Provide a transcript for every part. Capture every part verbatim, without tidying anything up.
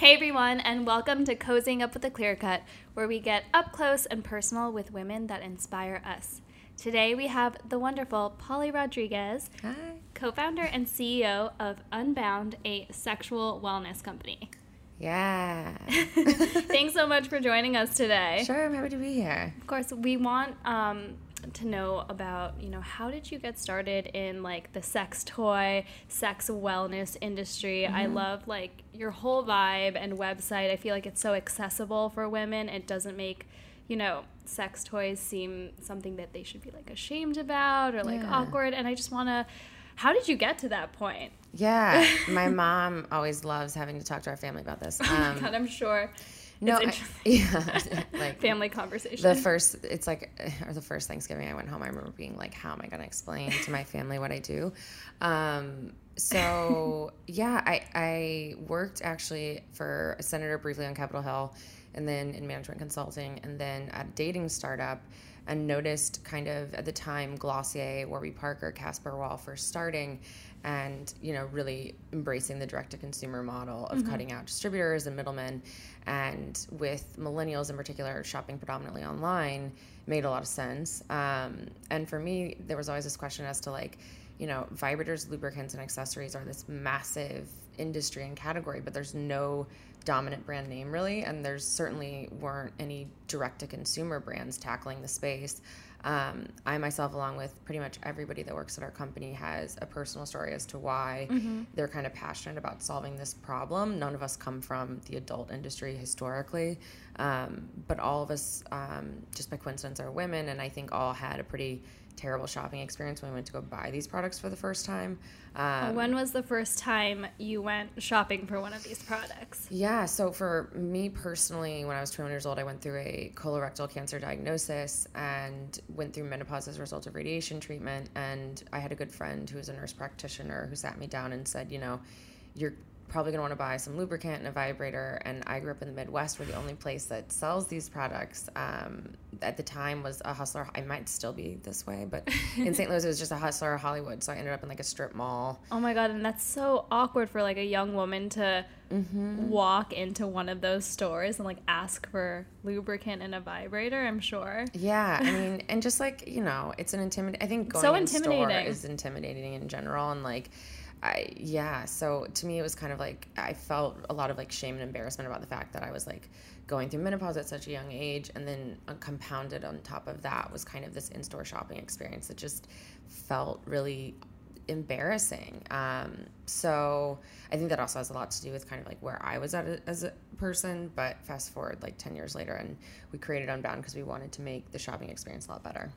Hey everyone, and welcome to Cozying Up with the Clear Cut, where we get up close and personal with women that inspire us. Today we have the wonderful Polly Rodriguez, co-founder and C E O of Unbound, a sexual wellness company. Yeah. Thanks so much for joining us today. Sure, I'm happy to be here. Of course, we want um, to know about, you know, how did you get started in like the sex toy, sex wellness industry? Mm-hmm. I love like your whole vibe and website. I feel like it's so accessible for women. It doesn't make, you know, sex toys seem something that they should be like ashamed about or like yeah. awkward. And I just want to, how did you get to that point? Yeah. My mom always loves having to talk to our family about this. Um, oh my God, I'm sure. No, I, yeah, like family conversation. The first, it's like, or the first Thanksgiving I went home, I remember being like, how am I going to explain to my family what I do? Um, so yeah, I, I worked actually for a senator briefly on Capitol Hill, and then in management consulting, and then at a dating startup, and noticed kind of at the time Glossier, Warby Parker, Casper were all first starting, and you know really embracing the direct-to-consumer model of mm-hmm. cutting out distributors and middlemen, and with millennials in particular shopping predominantly online, made a lot of sense. Um, and for me, there was always this question as to like, you know, vibrators, lubricants, and accessories are this massive industry and category, but there's no dominant brand name really, and there's certainly weren't any direct-to-consumer brands tackling the space. Um, I myself, along with pretty much everybody that works at our company, has a personal story as to why mm-hmm. they're kind of passionate about solving this problem. None of us come from the adult industry historically, um, but all of us, um, just by coincidence, are women, and I think all had a pretty terrible shopping experience when we went to go buy these products for the first time. Um, when was the first time you went shopping for one of these products? Yeah, so for me personally, when I was twenty-one years old, I went through a colorectal cancer diagnosis and went through menopause as a result of radiation treatment. And I had a good friend who was a nurse practitioner who sat me down and said, you know, you're probably going to want to buy some lubricant and a vibrator. And I grew up in the Midwest, where the only place that sells these products um, at the time was a Hustler. I might still be this way, but in Saint Louis, it was just a Hustler Hollywood. So I ended up in like a strip mall. Oh my God. And that's so awkward for like a young woman to mm-hmm. walk into one of those stores and like ask for lubricant and a vibrator, I'm sure. Yeah. I mean, and just like, you know, it's an intimidating, I think going so in store is intimidating in general. And like, I, yeah, so to me it was kind of like I felt a lot of like shame and embarrassment about the fact that I was like going through menopause at such a young age, and then compounded on top of that was kind of this in-store shopping experience that just felt really embarrassing. Um, so I think that also has a lot to do with kind of like where I was at as a person, but fast forward like ten years later and we created Unbound because we wanted to make the shopping experience a lot better.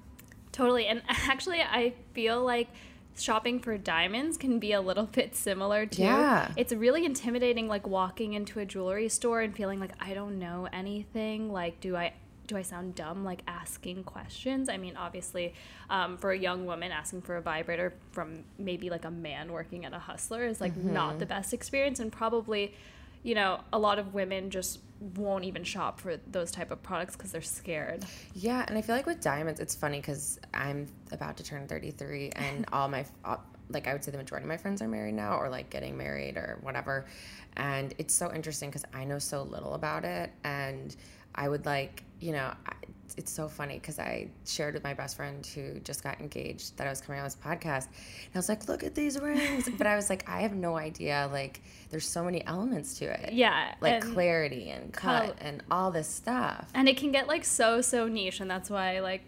Totally, and actually I feel like shopping for diamonds can be a little bit similar too. Yeah. It's really intimidating, like walking into a jewelry store and feeling like I don't know anything. Like, do I do I sound dumb, like asking questions? I mean, obviously, um, for a young woman asking for a vibrator from maybe like a man working at a Hustler is like mm-hmm. not the best experience, and probably, you know, a lot of women just won't even shop for those type of products because they're scared. Yeah, and I feel like with diamonds, it's funny because I'm about to turn thirty-three, and all my, like I would say the majority of my friends are married now or like getting married or whatever, and it's so interesting because I know so little about it, and I would like, you know, I, it's so funny because I shared with my best friend who just got engaged that I was coming on this podcast, and I was like, look at these rings. But I was like, I have no idea. Like, there's so many elements to it. Yeah. Like and clarity and cut col- and all this stuff. And it can get like so, so niche. And that's why like,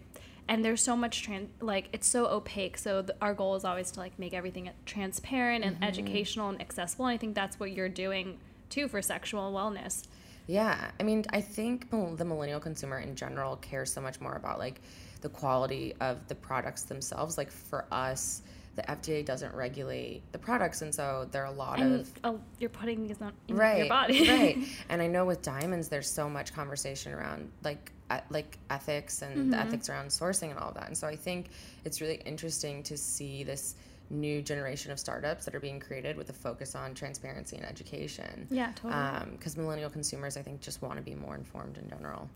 and there's so much, trans- like, it's so opaque. So th- our goal is always to like make everything transparent and mm-hmm. educational and accessible. And I think that's what you're doing too for sexual wellness. Yeah. I mean, I think the millennial consumer in general cares so much more about like the quality of the products themselves. Like for us, the F D A doesn't regulate the products, and so there are a lot and, of... Oh, you're putting these on in right, your body. Right. And I know with diamonds, there's so much conversation around like uh, like ethics and mm-hmm. the ethics around sourcing and all of that. And so I think it's really interesting to see this new generation of startups that are being created with a focus on transparency and education. Yeah, totally. Because um, millennial consumers, I think, just want to be more informed in general.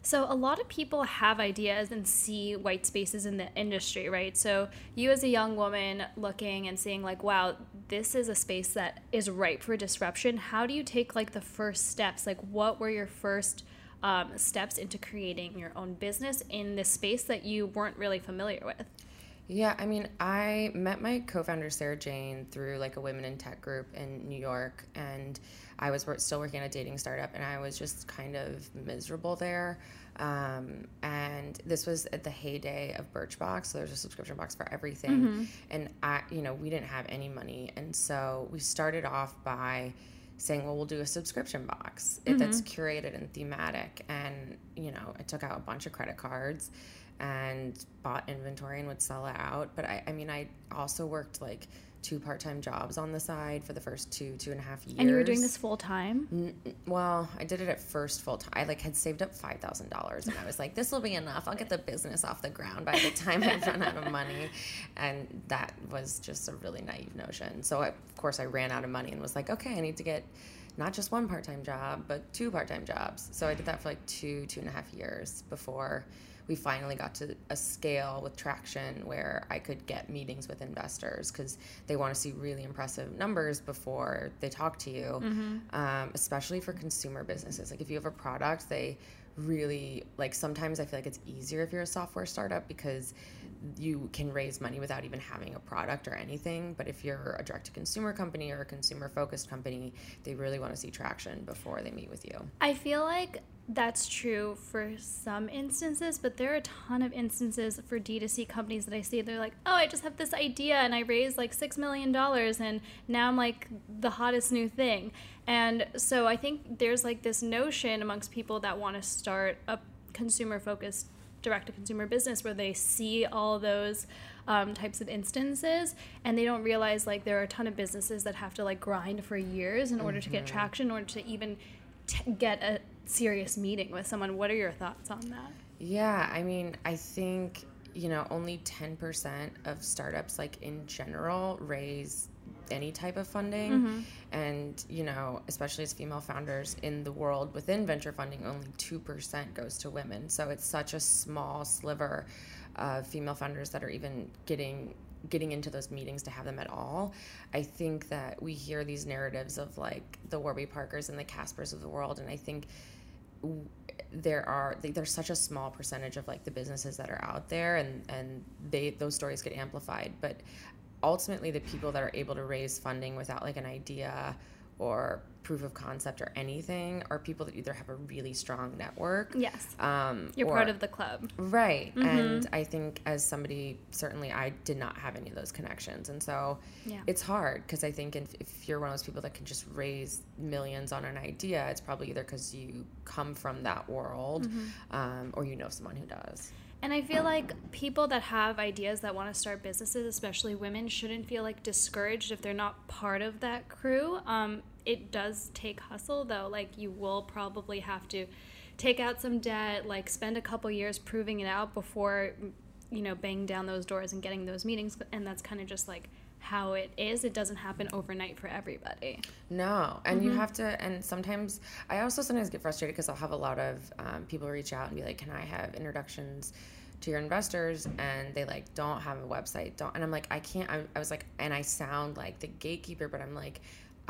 So a lot of people have ideas and see white spaces in the industry, right? So you as a young woman looking and seeing like, wow, this is a space that is ripe for disruption, how do you take like the first steps? Like, what were your first um, steps into creating your own business in this space that you weren't really familiar with? Yeah, I mean, I met my co-founder, Sarah Jane, through like a women in tech group in New York, and I was still working at a dating startup, and I was just kind of miserable there. Um, and this was at the heyday of Birchbox, so there's a subscription box for everything. Mm-hmm. And I, you know, we didn't have any money, and so we started off by saying, well, we'll do a subscription box mm-hmm. that's curated and thematic. And you know, I took out a bunch of credit cards and bought inventory and would sell it out. But I, I mean, I also worked like two part-time jobs on the side for the first two, two and a half years. And you were doing this full-time? N- well, I did it at first full-time. I like had saved up five thousand dollars and I was like, this will be enough. I'll get the business off the ground by the time I've run out of money. And that was just a really naive notion. So I, of course I ran out of money and was like, okay, I need to get not just one part-time job, but two part-time jobs. So I did that for like two, two and a half years before we finally got to a scale with traction where I could get meetings with investors, because they want to see really impressive numbers before they talk to you, mm-hmm. um, especially for consumer businesses. Like if you have a product, they really, like sometimes I feel like it's easier if you're a software startup because you can raise money without even having a product or anything. But if you're a direct-to-consumer company or a consumer-focused company, they really want to see traction before they meet with you. I feel like that's true for some instances, but there are a ton of instances for D two C companies that I see. They're like, oh, I just have this idea and I raised like six million dollars and now I'm like the hottest new thing. And so I think there's like this notion amongst people that want to start a consumer-focused direct-to-consumer business where they see all those um, types of instances and they don't realize like there are a ton of businesses that have to like grind for years in order mm-hmm. to get traction, in order to even t- get a serious meeting with someone. What are your thoughts on that? Yeah, I mean, I think, you know, only ten percent of startups like in general raise any type of funding. Mm-hmm. And, you know, especially as female founders in the world within venture funding, only two percent goes to women. So it's such a small sliver of female founders that are even getting getting into those meetings to have them at all. I think that we hear these narratives of like the Warby Parkers and the Caspers of the world, and I think there are there's such a small percentage of like the businesses that are out there, and and they those stories get amplified. But ultimately the people that are able to raise funding without like an idea or proof of concept or anything are people that either have a really strong network. Yes. Um, You're or, part of the club. Right. Mm-hmm. And I think as somebody, certainly I did not have any of those connections. And so yeah. It's hard because I think if, if you're one of those people that can just raise millions on an idea, it's probably either because you come from that world mm-hmm. um, or you know someone who does. And I feel like people that have ideas that want to start businesses, especially women, shouldn't feel like discouraged if they're not part of that crew. Um, it does take hustle, though. Like, you will probably have to take out some debt, like spend a couple years proving it out before, you know, banging down those doors and getting those meetings. And that's kind of just like how it is. It doesn't happen overnight for everybody. No. And mm-hmm. you have to, and sometimes, I also sometimes get frustrated because I'll have a lot of um, people reach out and be like, can I have introductions to your investors? And they like, don't have a website. Don't. And I'm like, I can't, I, I was like, and I sound like the gatekeeper, but I'm like,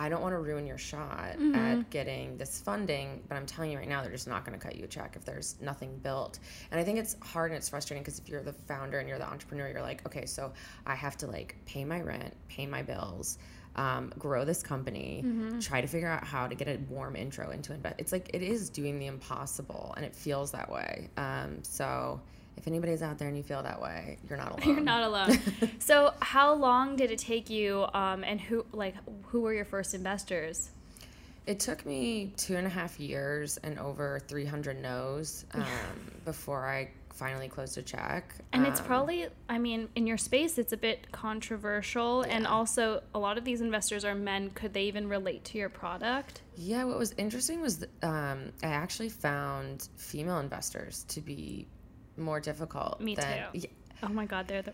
I don't want to ruin your shot mm-hmm. at getting this funding, but I'm telling you right now, they're just not going to cut you a check if there's nothing built. And I think it's hard and it's frustrating because if you're the founder and you're the entrepreneur, you're like, okay, so I have to like pay my rent, pay my bills, um, grow this company, mm-hmm. try to figure out how to get a warm intro into invest. It's like, it is doing the impossible and it feels that way. Um, so if anybody's out there and you feel that way, you're not alone. You're not alone. So how long did it take you um, and who like who were your first investors? It took me two and a half years and over three hundred no's um, before I finally closed a check. And um, it's probably, I mean, in your space, it's a bit controversial. Yeah. And also a lot of these investors are men. Could they even relate to your product? Yeah, what was interesting was um, I actually found female investors to be more difficult. Me than, too. Yeah. Oh my God, they're the.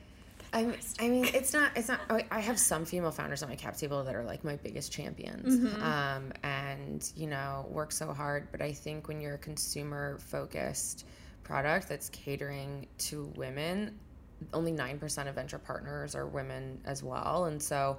I mean, I mean, it's not. It's not. I have some female founders on my cap table that are like my biggest champions, mm-hmm. um, and you know, work so hard. But I think when you're a consumer-focused product that's catering to women, only nine percent of venture partners are women as well, and so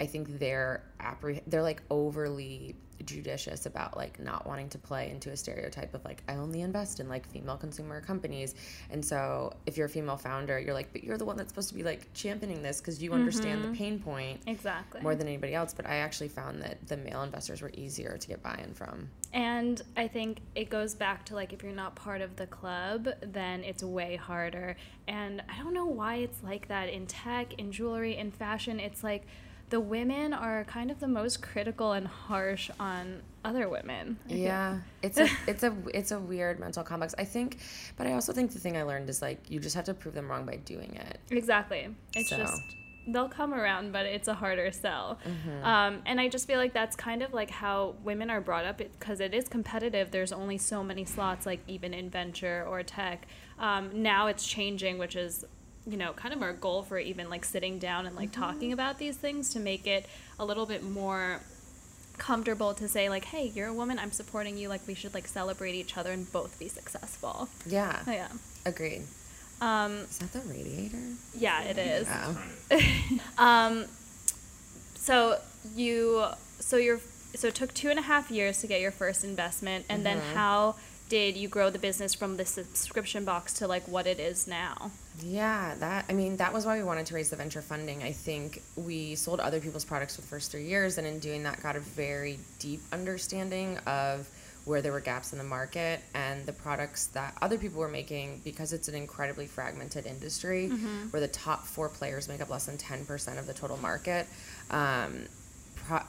I think they're appreh- they're like overly judicious about like not wanting to play into a stereotype of like, I only invest in like female consumer companies. And so if you're a female founder, you're like, but you're the one that's supposed to be like championing this because you mm-hmm. understand the pain point exactly more than anybody else. But I actually found that the male investors were easier to get buy-in from. And I think it goes back to like, if you're not part of the club, then it's way harder. And I don't know why it's like that in tech, in jewelry, in fashion. It's like, the women are kind of the most critical and harsh on other women. I yeah. It's a, it's a, it's a weird mental complex, I think. But I also think the thing I learned is like, you just have to prove them wrong by doing it. Exactly. It's so. just, they'll come around, but it's a harder sell. Mm-hmm. Um, and I just feel like that's kind of like how women are brought up because it is competitive. There's only so many slots, like even in venture or tech. Um, now it's changing, which is, you know, kind of our goal for even like sitting down and like mm-hmm. talking about these things to make it a little bit more comfortable to say like, hey, you're a woman, I'm supporting you, like we should like celebrate each other and both be successful. Yeah. Oh, yeah. Agreed. Um, is that the radiator? Yeah, it is. Yeah. um, so you, so you're, so it took two and a half years to get your first investment, and mm-hmm. then how did you grow the business from the subscription box to like what it is now? Yeah, that, I mean, that was why we wanted to raise the venture funding. I think we sold other people's products for the first three years, and in doing that got a very deep understanding of where there were gaps in the market and the products that other people were making, because it's an incredibly fragmented industry mm-hmm. where the top four players make up less than ten percent of the total market. Um,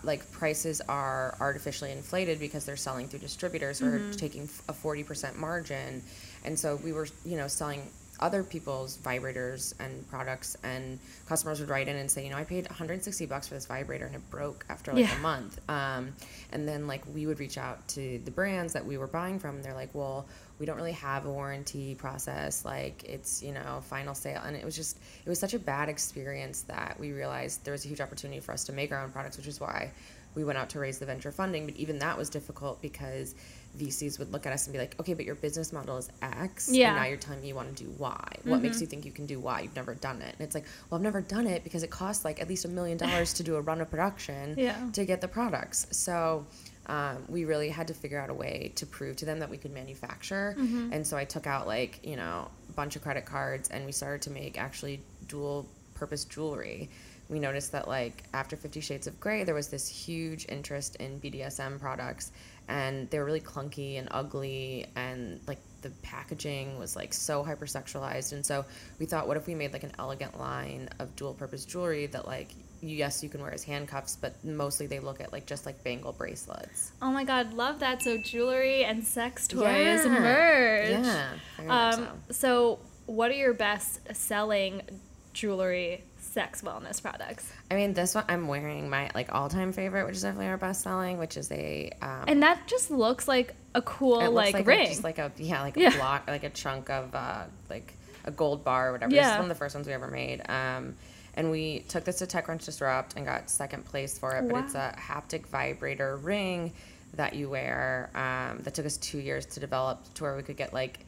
like prices are artificially inflated because they're selling through distributors who mm-hmm. are taking a forty percent margin. And so we were, you know, selling other people's vibrators and products, and customers would write in and say, you know, I paid one hundred sixty bucks for this vibrator and it broke after like yeah. a month. Um, and then like we would reach out to the brands that we were buying from, and they're like, well, we don't really have a warranty process. Like it's, you know, final sale. And it was just, it was such a bad experience that we realized there was a huge opportunity for us to make our own products, which is why we went out to raise the venture funding. But even that was difficult because V Cs would look at us and be like, okay, but your business model is X, yeah. and now you're telling me you want to do Y. What mm-hmm. makes you think you can do Y? You've never done it. And it's like, well, I've never done it because it costs like at least a million dollars to do a run of production yeah. to get the products. So um, we really had to figure out a way to prove to them that we could manufacture. Mm-hmm. And so I took out like, you know, a bunch of credit cards, and we started to make actually dual-purpose jewelry. We noticed that like after Fifty Shades of Grey, there was this huge interest in B D S M products, and they were really clunky and ugly, and like the packaging was like so hypersexualized. And so we thought, what if we made like an elegant line of dual purpose jewelry that like, yes, you can wear as handcuffs, but mostly they look at like just like bangle bracelets. Oh my God, love that. So jewelry and sex toys yeah. merge. Yeah. I um, so. so what are your best selling jewelry sex wellness products? I mean, this one I'm wearing my like all-time favorite, which is definitely our best selling, which is a um, and that just looks like a cool it like, looks like ring, a, just like a yeah like yeah. a block, like a chunk of uh, like a gold bar or whatever. Yeah. This is one of the first ones we ever made. Um, and we took this to TechCrunch Disrupt and got second place for it. But wow. It's a haptic vibrator ring that you wear. Um, that took us two years to develop to where we could get like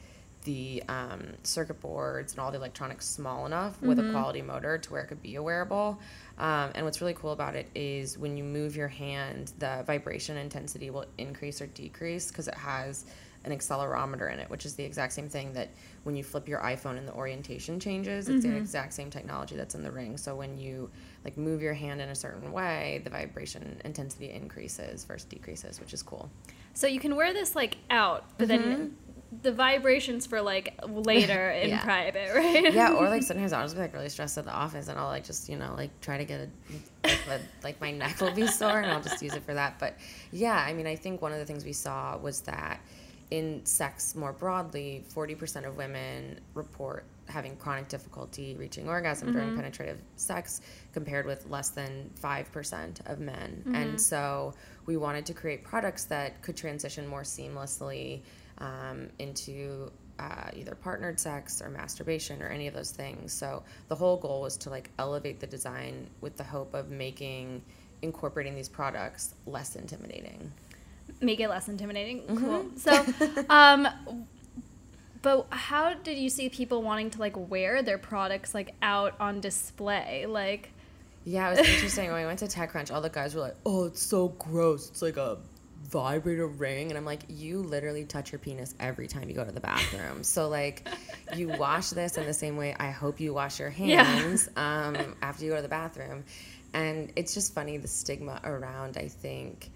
the um, circuit boards and all the electronics small enough mm-hmm. with a quality motor to where it could be a wearable. Um, and what's really cool about it is when you move your hand, the vibration intensity will increase or decrease because it has an accelerometer in it, which is the exact same thing that when you flip your iPhone and the orientation changes, it's mm-hmm. the exact same technology that's in the ring. So when you like move your hand in a certain way, the vibration intensity increases versus decreases, which is cool. So you can wear this like out, but mm-hmm. then the vibrations for like later in yeah. private, right? Yeah, or like sometimes I'll just be like really stressed at the office, and I'll like just, you know, like try to get a like, a, like my neck will be sore, and I'll just use it for that. But yeah, I mean, I think one of the things we saw was that in sex more broadly, forty percent of women report having chronic difficulty reaching orgasm mm-hmm. during penetrative sex, compared with less than five percent of men. Mm-hmm. And so we wanted to create products that could transition more seamlessly Um, into uh, either partnered sex or masturbation or any of those things. So the whole goal was to like elevate the design with the hope of making incorporating these products less intimidating. Make it less intimidating. Mm-hmm. Cool. So, um, but how did you see people wanting to like wear their products like out on display? Like, Yeah, it was interesting. When we went to TechCrunch, all the guys were like, oh, it's so gross. It's like a vibrator ring. And I'm like, you literally touch your penis every time you go to the bathroom. So, like, you wash this in the same way I hope you wash your hands yeah. um, after you go to the bathroom. And it's just funny, the stigma around, I think,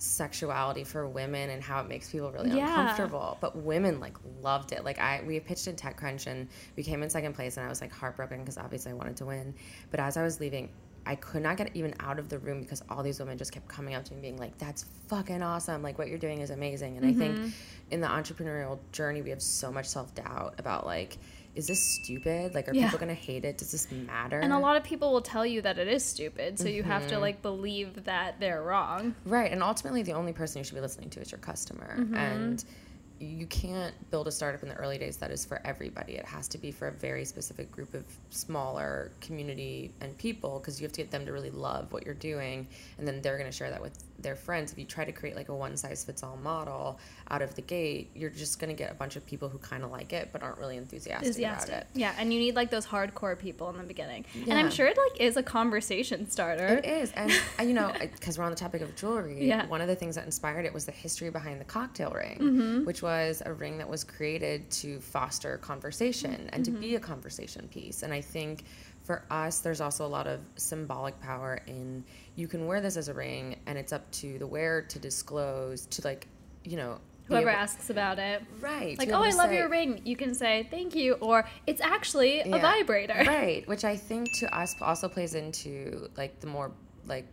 sexuality for women and how it makes people really yeah. uncomfortable. But women, like, loved it. Like, I we pitched in TechCrunch, and we came in second place, and I was, like, heartbroken because obviously I wanted to win. But as I was leaving, I could not get even out of the room because all these women just kept coming up to me and being like, that's fucking awesome. Like, what you're doing is amazing. And mm-hmm. I think in the entrepreneurial journey, we have so much self-doubt about, like, is this stupid? Like, are yeah. people going to hate it? Does this matter? And a lot of people will tell you that it is stupid, so mm-hmm. you have to, like, believe that they're wrong. Right, and ultimately the only person you should be listening to is your customer. Mm-hmm. And you can't build a startup in the early days that is for everybody. It has to be for a very specific group of smaller community and people, because you have to get them to really love what you're doing, and then they're going to share that with their friends. If you try to create like a one-size-fits-all model out of the gate, you're just going to get a bunch of people who kind of like it but aren't really enthusiastic, enthusiastic about it. Yeah, and you need like those hardcore people in the beginning. Yeah. And I'm sure it like is a conversation starter. It is. And you know, because we're on the topic of jewelry, yeah. one of the things that inspired it was the history behind the cocktail ring, mm-hmm. which was a ring that was created to foster conversation and mm-hmm. to be a conversation piece. And I think for us, there's also a lot of symbolic power in you can wear this as a ring, and it's up to the wearer to disclose to, like, you know, whoever able, asks about it. Right. Like, oh, I love say, your ring. You can say, thank you, or it's actually yeah, a vibrator. Right, which I think to us also plays into, like, the more, like,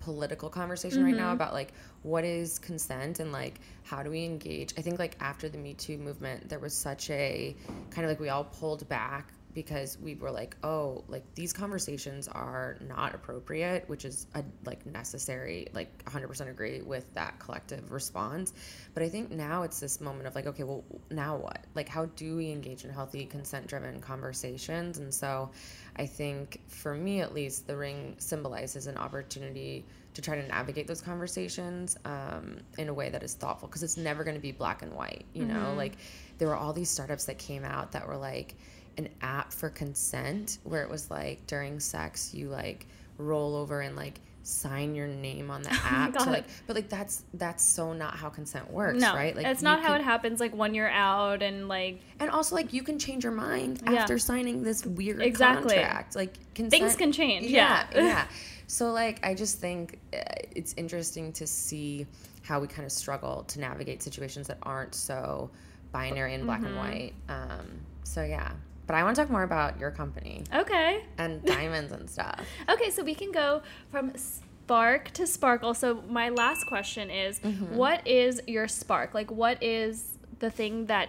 political conversation mm-hmm. right now about, like, what is consent and, like, how do we engage? I think, like, after the Me Too movement, there was such a kind of, like, we all pulled back, because we were like, oh, like, these conversations are not appropriate, which is a, like, necessary, like, one hundred percent agree with that collective response. But I think now it's this moment of like, okay, well, now what? Like, how do we engage in healthy, consent-driven conversations? And so I think, for me at least, the ring symbolizes an opportunity to try to navigate those conversations um, in a way that is thoughtful, because it's never going to be black and white, you know? Mm-hmm. Like, there were all these startups that came out that were like, an app for consent, where it was like during sex you like roll over and like sign your name on the app oh to like, but like that's that's so not how consent works. No, right? Like that's not how can, it happens. Like when you're out and like, and also like you can change your mind yeah. after signing this weird exactly. contract. Like consent, things can change. Yeah, yeah. yeah. So like I just think it's interesting to see how we kind of struggle to navigate situations that aren't so binary and black mm-hmm. and white. Um, so yeah. But I want to talk more about your company. Okay. And diamonds and stuff. Okay, so we can go from spark to sparkle. So my last question is, mm-hmm. what is your spark? Like, what is the thing that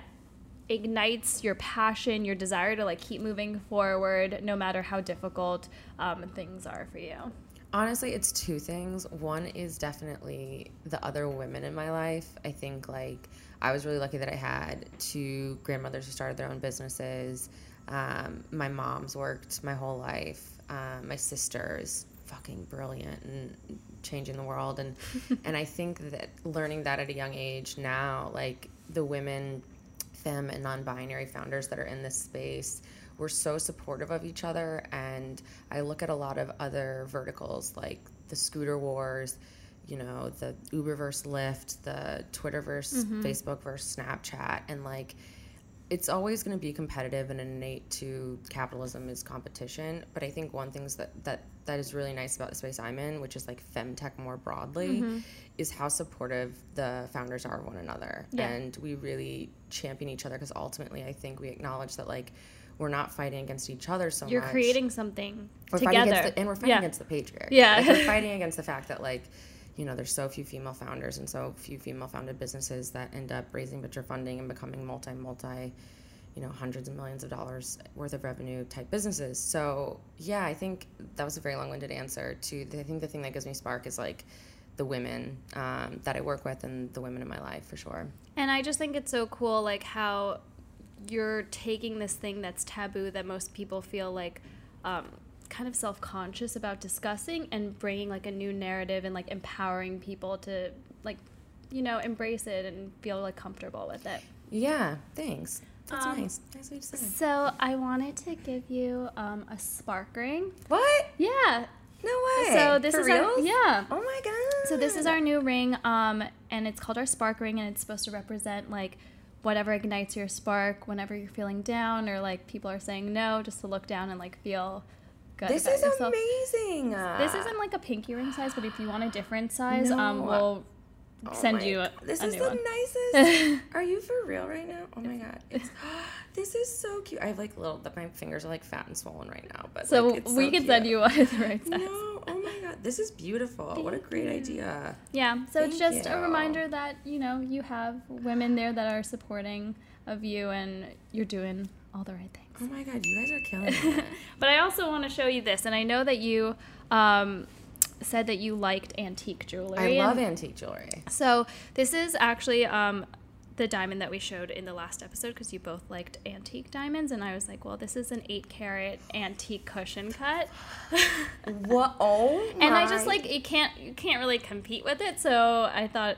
ignites your passion, your desire to, like, keep moving forward no matter how difficult um, things are for you? Honestly, it's two things. One is definitely the other women in my life. I think, like, I was really lucky that I had two grandmothers who started their own businesses. Um, my mom's worked my whole life. Um, my sister's fucking brilliant and changing the world. And and I think that learning that at a young age now, like the women, femme, and non-binary founders that are in this space, we're so supportive of each other. And I look at a lot of other verticals like the scooter wars, you know, the Uberverse, Lyft, the Twitterverse, mm-hmm. Facebookverse, Snapchat, and, like, it's always going to be competitive and innate to capitalism is competition. But I think one thing that, that, that is really nice about the space I'm in, which is, like, femtech more broadly, mm-hmm. is how supportive the founders are of one another. Yeah. And we really champion each other because ultimately I think we acknowledge that, like, we're not fighting against each other so You're much. You're creating something we're together. Fighting the, and we're fighting yeah. against the patriarchy. Yeah. Like, we're fighting against the fact that, like, you know, there's so few female founders and so few female-founded businesses that end up raising venture funding and becoming multi, multi, you know, hundreds of millions of dollars worth of revenue-type businesses. So, yeah, I think that was a very long-winded answer to the, I think the thing that gives me spark is, like, the women um, that I work with and the women in my life, for sure. And I just think it's so cool, like, how you're taking this thing that's taboo that most people feel, like, um, kind of self-conscious about discussing and bringing like a new narrative and like empowering people to like, you know, embrace it and feel like comfortable with it. Yeah, thanks. That's um, nice. Nice way to say it. So I wanted to give you um, a spark ring. What? Yeah. No way. So this For is reals? Our, yeah. Oh my god. So this is our new ring, um, and it's called our spark ring, and it's supposed to represent like whatever ignites your spark whenever you're feeling down or like people are saying no, just to look down and like feel good. This about is yourself. Amazing. This isn't like a pinky ring size, but if you want a different size, no. um, we'll. Oh send you a, this a is new the one. Nicest Are you for real right now? Oh my god, it's, this is so cute. I have like little my fingers are like fat and swollen right now, but so like, it's we so can cute. Send you one the right size. No, oh my god, this is beautiful. Thank what a great you. idea. Yeah, so Thank it's just you. a reminder that you know you have women there that are supporting of you and you're doing all the right things. Oh my god, you guys are killing it. But I also want to show you this, and I know that you um said that you liked antique jewelry. I love and antique jewelry. So this is actually um, the diamond that we showed in the last episode because you both liked antique diamonds, and I was like, well, this is an eight-carat antique cushion cut. What? Oh my. And I just like, it can't, you can't really compete with it, so I thought,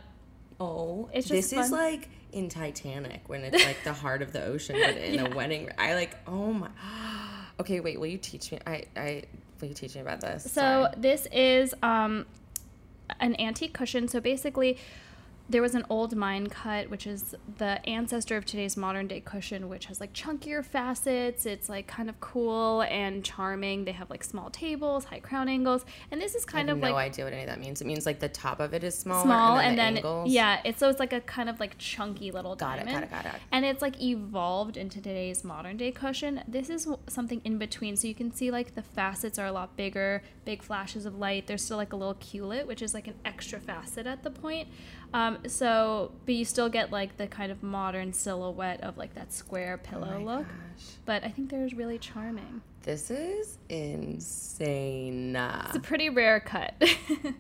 oh, it's just this fun. Is like in Titanic when it's like the heart of the ocean, but in yeah. a wedding. I like, oh my. Okay, wait, will you teach me? I, I, will you teach me about this? So Sorry. This is um, an antique cushion. So basically, there was an old mine cut, which is the ancestor of today's modern day cushion, which has like chunkier facets. It's like kind of cool and charming. They have like small tables, high crown angles, and this is kind I have of no like no idea what any of that means. It means like the top of it is smaller, small, and then, and the then angles. yeah, it's so it's like a kind of like chunky little got diamond. Got it, got it, got it. And it's like evolved into today's modern day cushion. This is something in between, so you can see like the facets are a lot bigger, big flashes of light. There's still like a little culet, which is like an extra facet at the point. Um, so, but you still get like the kind of modern silhouette of like that square pillow oh look. Gosh. But I think they're really charming. This is insane. It's a pretty rare cut.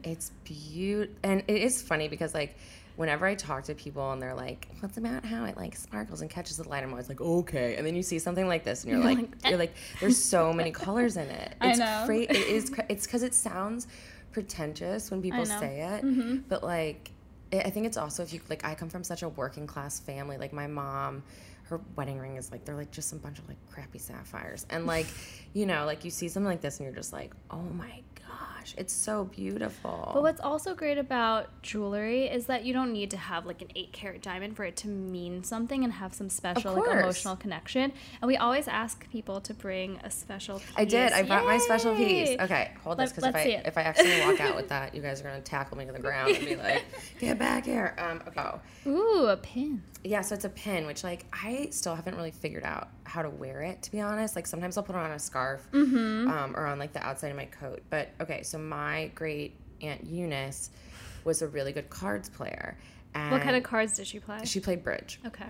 It's beautiful. And it is funny because like whenever I talk to people and they're like, what's about how it like sparkles and catches the light? I'm always like, okay. And then you see something like this and you're, you're like, like you're like, there's so many colors in it. It's I know. Cra- it is cra- it's because it sounds pretentious when people say it, mm-hmm. but like. I think it's also if you like I come from such a working class family, like my mom, her wedding ring is like they're like just some bunch of like crappy sapphires, and like you know like you see something like this and you're just like, oh my gosh, it's so beautiful. But what's also great about jewelry is that you don't need to have like an eight carat diamond for it to mean something and have some special like emotional connection. And we always ask people to bring a special piece. I did. I Yay! brought my special piece. Okay, hold Let, this because if I if I actually walk out with that, you guys are gonna tackle me to the ground and be like, get back here. Um, okay. Oh. Ooh, a pin. Yeah, so it's a pin, which like I still haven't really figured out how to wear it, to be honest. Like sometimes I'll put it on a scarf, mm-hmm. um, or on like the outside of my coat. But okay, so my great aunt Eunice was a really good cards player. And what kind of cards did she play? She played bridge. Okay.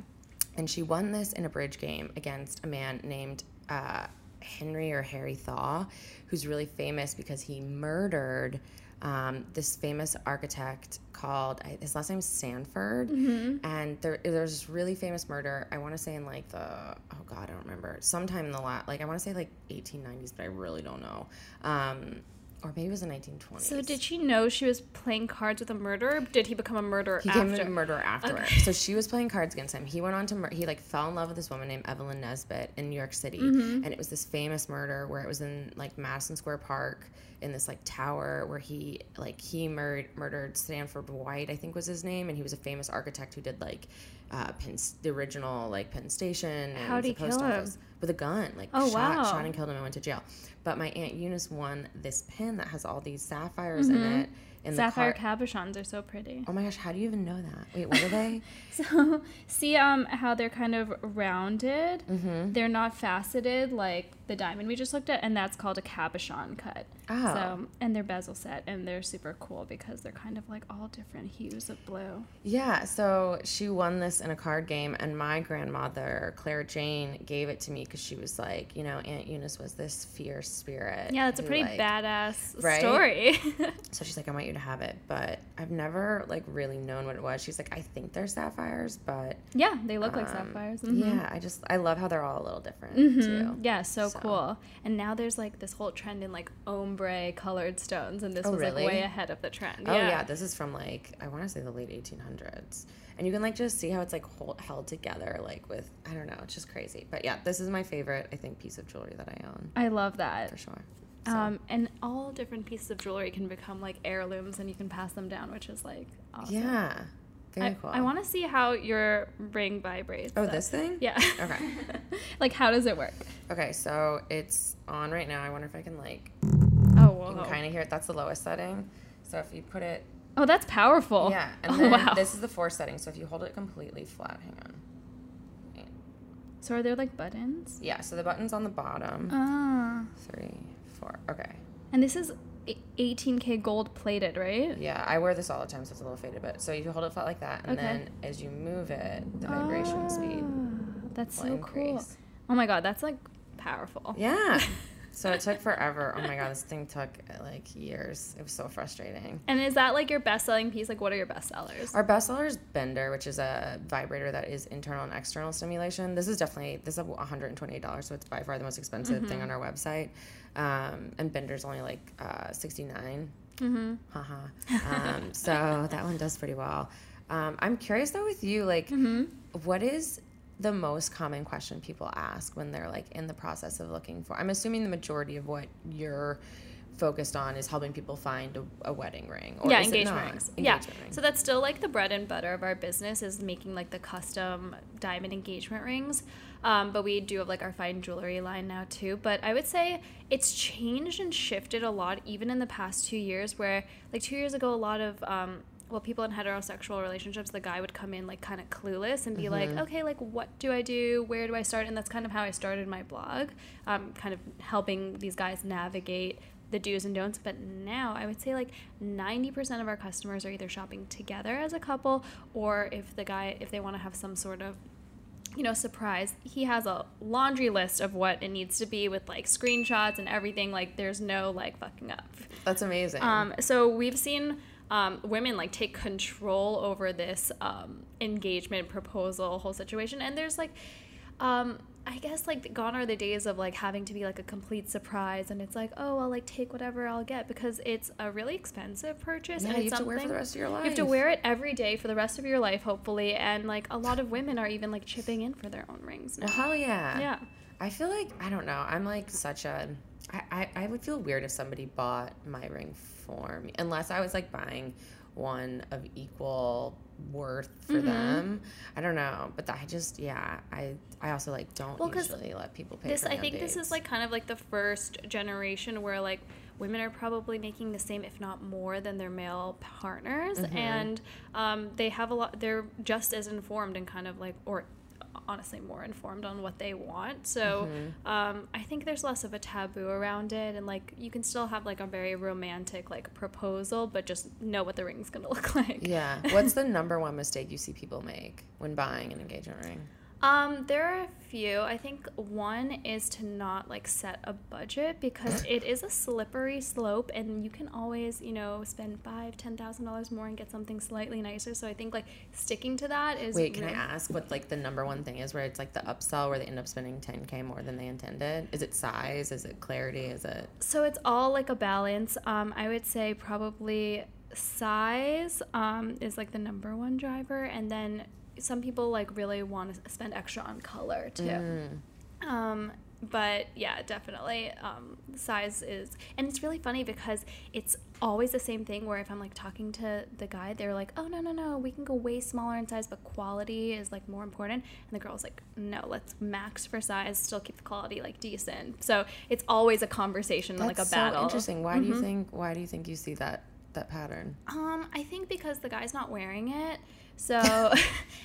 And she won this in a bridge game against a man named uh, Henry or Harry Thaw, who's really famous because he murdered um, this famous architect called, his last name's Stanford, mm-hmm. and there, there's this really famous murder, I want to say in like the, oh god, I don't remember, sometime in the last, like I want to say like eighteen nineties, but I really don't know, um, or maybe it was the nineteen twenties. So did she know she was playing cards with a murderer? Did he become a murderer he after? He became a murderer after. Okay. So she was playing cards against him. He went on to, mur- he like fell in love with this woman named Evelyn Nesbitt in New York City. Mm-hmm. And it was this famous murder where it was in like Madison Square Park in this like tower where he like, he mur- murdered Stanford White, I think was his name. And he was a famous architect who did like uh, Penn, the original like Penn Station. How did he kill him? With a gun, like oh, shot, wow. shot and killed him and went to jail. But my Aunt Eunice won this pin that has all these sapphires mm-hmm. in it. And sapphire the car- cabochons are so pretty. Oh my gosh, how do you even know that? Wait, what are they? So see um how they're kind of rounded? Mm-hmm. They're not faceted like the diamond we just looked at, and that's called a cabochon cut. Oh. So, and they're bezel set, and they're super cool because they're kind of like all different hues of blue. Yeah, so she won this in a card game, and my grandmother, Claire Jane, gave it to me because she was like, you know, Aunt Eunice was this fierce spirit. Yeah, that's who, a pretty like, badass right? story. So she's like, I want you you to have it, but I've never, like, really known what it was. She's like, I think they're sapphires, but... Yeah, they look um, like sapphires. Mm-hmm. Yeah, I just, I love how they're all a little different, mm-hmm. too. Yeah, so, so cool. And now there's, like, this whole trend in, like, ombre-colored stones, and this oh, was, really? like, way ahead of the trend. Oh, yeah, yeah this is from, like, I want to say the late eighteen hundreds. And you can, like, just see how it's, like, hold, held together, like, with, I don't know, it's just crazy. But, yeah, this is my favorite, I think, piece of jewelry that I own. I love that. For sure. So. Um, and all different pieces of jewelry can become, like, heirlooms, and you can pass them down, which is, like, awesome. Yeah. Very I, cool. I want to see how your ring vibrates. Oh, so. This thing? Yeah. Okay. Like, how does it work? Okay, so it's on right now. I wonder if I can, like... Oh, whoa. You can kind of hear it. That's the lowest setting. So if you put it... Oh, that's powerful. Yeah. And oh, then wow. This is the fourth setting, so if you hold it completely flat, hang on. Eight. So are there, like, buttons? Yeah, so the button's on the bottom. Ah. Three... Okay. And this is eighteen K gold plated, right? Yeah, I wear this all the time, so it's a little faded, but so if you hold it flat like that, and okay. then as you move it, the vibration oh, speed. That's so increase. Cool. Oh my god, that's like powerful. Yeah. So it took forever. Oh my god, this thing took like years. It was so frustrating. And is that like your best-selling piece? Like, what are your best sellers? Our best seller is Bender, which is a vibrator that is internal and external stimulation. This is definitely this is one hundred twenty-eight dollars, so it's by far the most expensive mm-hmm. thing on our website. Um, and Bender's only like uh, sixty-nine. Mm-hmm. Haha. Um, so that one does pretty well. Um, I'm curious though with you, like, mm-hmm. what is the most common question people ask when they're like in the process of looking for? I'm assuming the majority of what you're focused on is helping people find a, a wedding ring. Or yeah, engagement rings. Engagement yeah, ring. So that's still like the bread and butter of our business is making like the custom diamond engagement rings. Um, but we do have like our fine jewelry line now too. But I would say it's changed and shifted a lot even in the past two years where like two years ago a lot of... Um, well, people in heterosexual relationships, the guy would come in, like, kind of clueless and be mm-hmm. like, okay, like, what do I do? Where do I start? And that's kind of how I started my blog, um, kind of helping these guys navigate the do's and don'ts. But now I would say, like, ninety percent of our customers are either shopping together as a couple or if the guy, if they want to have some sort of, you know, surprise, he has a laundry list of what it needs to be with, like, screenshots and everything. Like, there's no, like, fucking up. That's amazing. Um, so we've seen... Um, women like take control over this um, engagement proposal whole situation, and there's like um, I guess like gone are the days of like having to be like a complete surprise, and it's like, oh, I'll like take whatever I'll get because it's a really expensive purchase. Yeah, and it's you have something to wear for the rest of your life. You have to wear it every day for the rest of your life, hopefully. And like a lot of women are even like chipping in for their own rings now. Well, hell yeah. Yeah. I feel like I don't know. I'm like such a I, I, I would feel weird if somebody bought my ring for me, unless I was, like, buying one of equal worth for mm-hmm. them. I don't know. But I just, yeah, I I also, like, don't well, usually let people pay this, for I think dates. This is, like, kind of, like, the first generation where, like, women are probably making the same, if not more, than their male partners. Mm-hmm. And um, they have a lot, they're just as informed and kind of, like, or honestly more informed on what they want. So mm-hmm. um, I think there's less of a taboo around it, and like you can still have like a very romantic like proposal, but just know what the ring's gonna look like. Yeah. What's the number one mistake you see people make when buying an engagement ring? Um, there are a few. I think one is to not like set a budget because it is a slippery slope, and you can always, you know, spend five, ten thousand dollars more and get something slightly nicer. So I think like sticking to that is. Wait, can you know, I ask what like the number one thing is where it's like the upsell where they end up spending ten k more than they intended? Is it size? Is it clarity? Is it? So it's all like a balance. Um, I would say probably size um is like the number one driver, and then. Some people, like, really want to spend extra on color, too. Mm. Um, but, yeah, definitely. Um, size is... And it's really funny because it's always the same thing where if I'm, like, talking to the guy, they're like, oh, no, no, no, we can go way smaller in size, but quality is, like, more important. And the girl's like, no, let's max for size, still keep the quality, like, decent. So it's always a conversation, that's like a so battle. That's so interesting. Why, mm-hmm. do you think, why do you think you see that, that pattern? Um, I think because the guy's not wearing it. So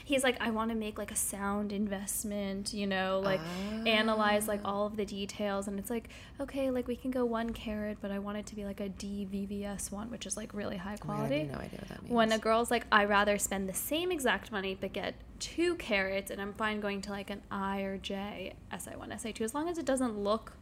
he's like, I want to make like a sound investment, you know, like oh. analyze like all of the details. And it's like, okay, like we can go one carat, but I want it to be like a D V V S one, which is like really high quality. Oh, I have no idea what that means. When a girl's like, I rather spend the same exact money, but get two carats and I'm fine going to like an I or J, S I one, S I two, as long as it doesn't look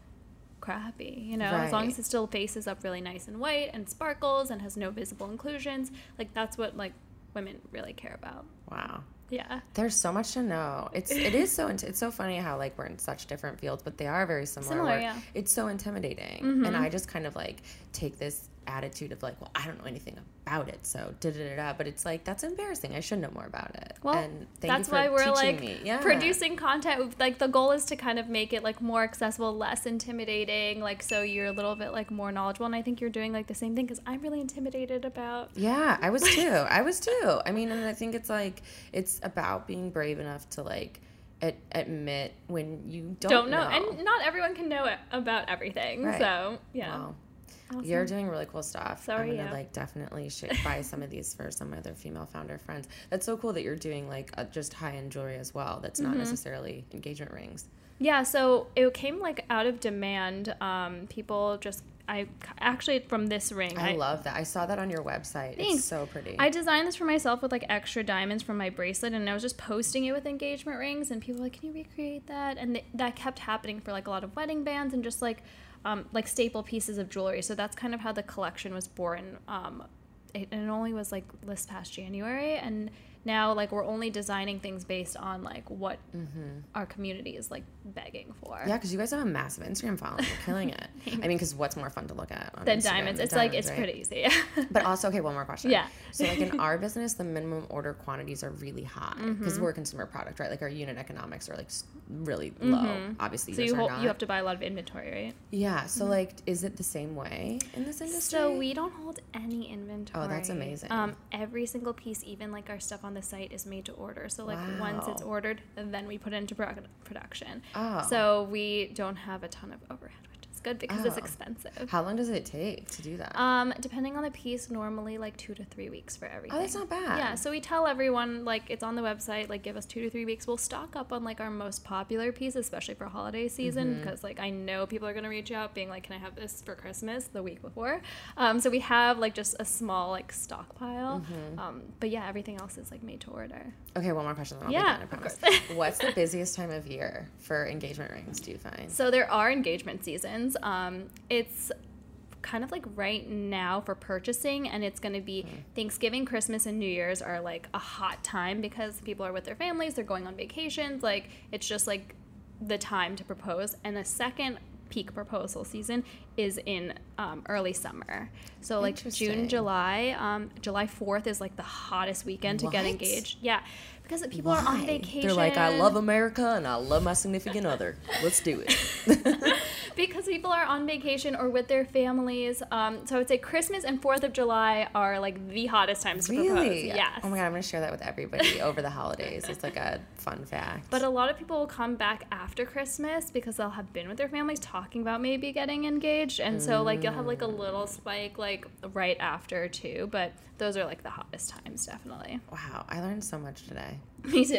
crappy, you know, right. as long as it still faces up really nice and white and sparkles and has no visible inclusions. Like, that's what, like, women really care about. Wow. Yeah. There's so much to know. It's, it is so, it's so funny how, like, we're in such different fields, but they are very similar. Similar, yeah. It's so intimidating. Mm-hmm. And I just kind of, like, take this attitude of, like, well, I don't know anything about it, so da-da-da-da. But it's, like, that's embarrassing. I should know more about it. Well, and thank that's you for why we're, like, me. Yeah. producing content. Like, the goal is to kind of make it, like, more accessible, less intimidating, like, so you're a little bit, like, more knowledgeable. And I think you're doing, like, the same thing, because I'm really intimidated about. Yeah, I was, too. I was, too. I mean, and I think it's, like, it's about being brave enough to, like, ad- admit when you don't, don't know. know. And not everyone can know it about everything. Right. So, yeah. Wow. Awesome. You're doing really cool stuff. So I'm going to, like, definitely buy some of these for some other female founder friends. That's so cool that you're doing, like, a, just high-end jewelry as well. That's not mm-hmm. necessarily engagement rings. Yeah, so it came, like, out of demand. Um, people just... I actually from this ring. I, I love that. I saw that on your website. Thanks. It's so pretty. I designed this for myself with, like, extra diamonds from my bracelet, and I was just posting it with engagement rings, and people were like, "Can you recreate that?" And th- that kept happening for, like, a lot of wedding bands and just, like, um, like, staple pieces of jewelry. So that's kind of how the collection was born. Um, it, it only was, like, this past January, and now, like, we're only designing things based on, like, what mm-hmm. our community is, like, begging for. Yeah, because you guys have a massive Instagram following. You're killing it. I mean, because what's more fun to look at on than Instagram diamonds. It's diamonds, like, it's right? pretty easy. But also, okay, one more question. Yeah. So, like, in our business, the minimum order quantities are really high because mm-hmm. we're a consumer product, right? Like, our unit economics are, like, really low. Mm-hmm. Obviously, so you ho- you have to buy a lot of inventory, right? Yeah. So, mm-hmm. like, is it the same way in this industry? So we don't hold any inventory. Oh, that's amazing. Um, every single piece, even, like, our stuff on the site is made to order. So, like, wow. once it's ordered, then we put it into pro- production. Oh. So we don't have a ton of overhead, which is good because oh. it's expensive. How long does it take to do that? Um, depending on the piece, normally, like, two to three weeks for everything. Oh, that's not bad. Yeah, so we tell everyone, like, it's on the website, like, give us two to three weeks. We'll stock up on, like, our most popular piece, especially for holiday season, because, mm-hmm. like, I know people are going to reach out being like, can I have this for Christmas the week before? Um, so we have, like, just a small, like, stockpile. Mm-hmm. Um, but, yeah, everything else is, like, made to order. Okay, one more question, then I'll yeah, be done, I promise. What's the busiest time of year for engagement rings, do you find? So there are engagement seasons. Um, it's kind of, like, right now for purchasing, and it's going to be mm. Thanksgiving, Christmas, and New Year's are, like, a hot time because people are with their families, they're going on vacations, like, it's just, like, the time to propose. And the second peak proposal season is in um, early summer. So, like, June, July. Um, July fourth is, like, the hottest weekend what? to get engaged. Yeah. Because people Why? are on vacation. They're like, I love America and I love my significant other. Let's do it. Because people are on vacation or with their families. Um, so I would say Christmas and fourth of July are, like, the hottest times to really? propose. Yes. Oh, my God. I'm going to share that with everybody over the holidays. It's, like, a fun fact. But a lot of people will come back after Christmas because they'll have been with their families talking about maybe getting engaged. And mm. so, like, you'll have, like, a little spike, like, right after, too. But those are, like, the hottest times, definitely. Wow. I learned so much today. Me too.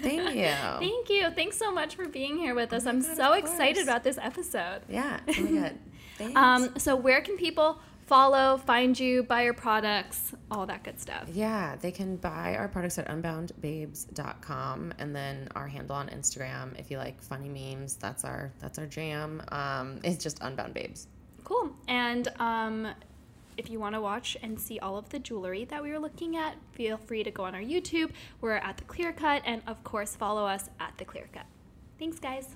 Thank you. Thank you. Thanks so much for being here with us. Oh I'm God, so excited about this episode. Yeah. Oh my God. Thanks. Um, so where can people follow, find you, buy your products, all that good stuff? Yeah. They can buy our products at unbound babes dot com, and then our handle on Instagram. If you like funny memes, that's our that's our jam. Um, it's just Unbound Babes. Cool. And um if you want to watch and see all of the jewelry that we were looking at, feel free to go on our YouTube. We're at The Clear Cut, and, of course, follow us at The Clear Cut. Thanks, guys.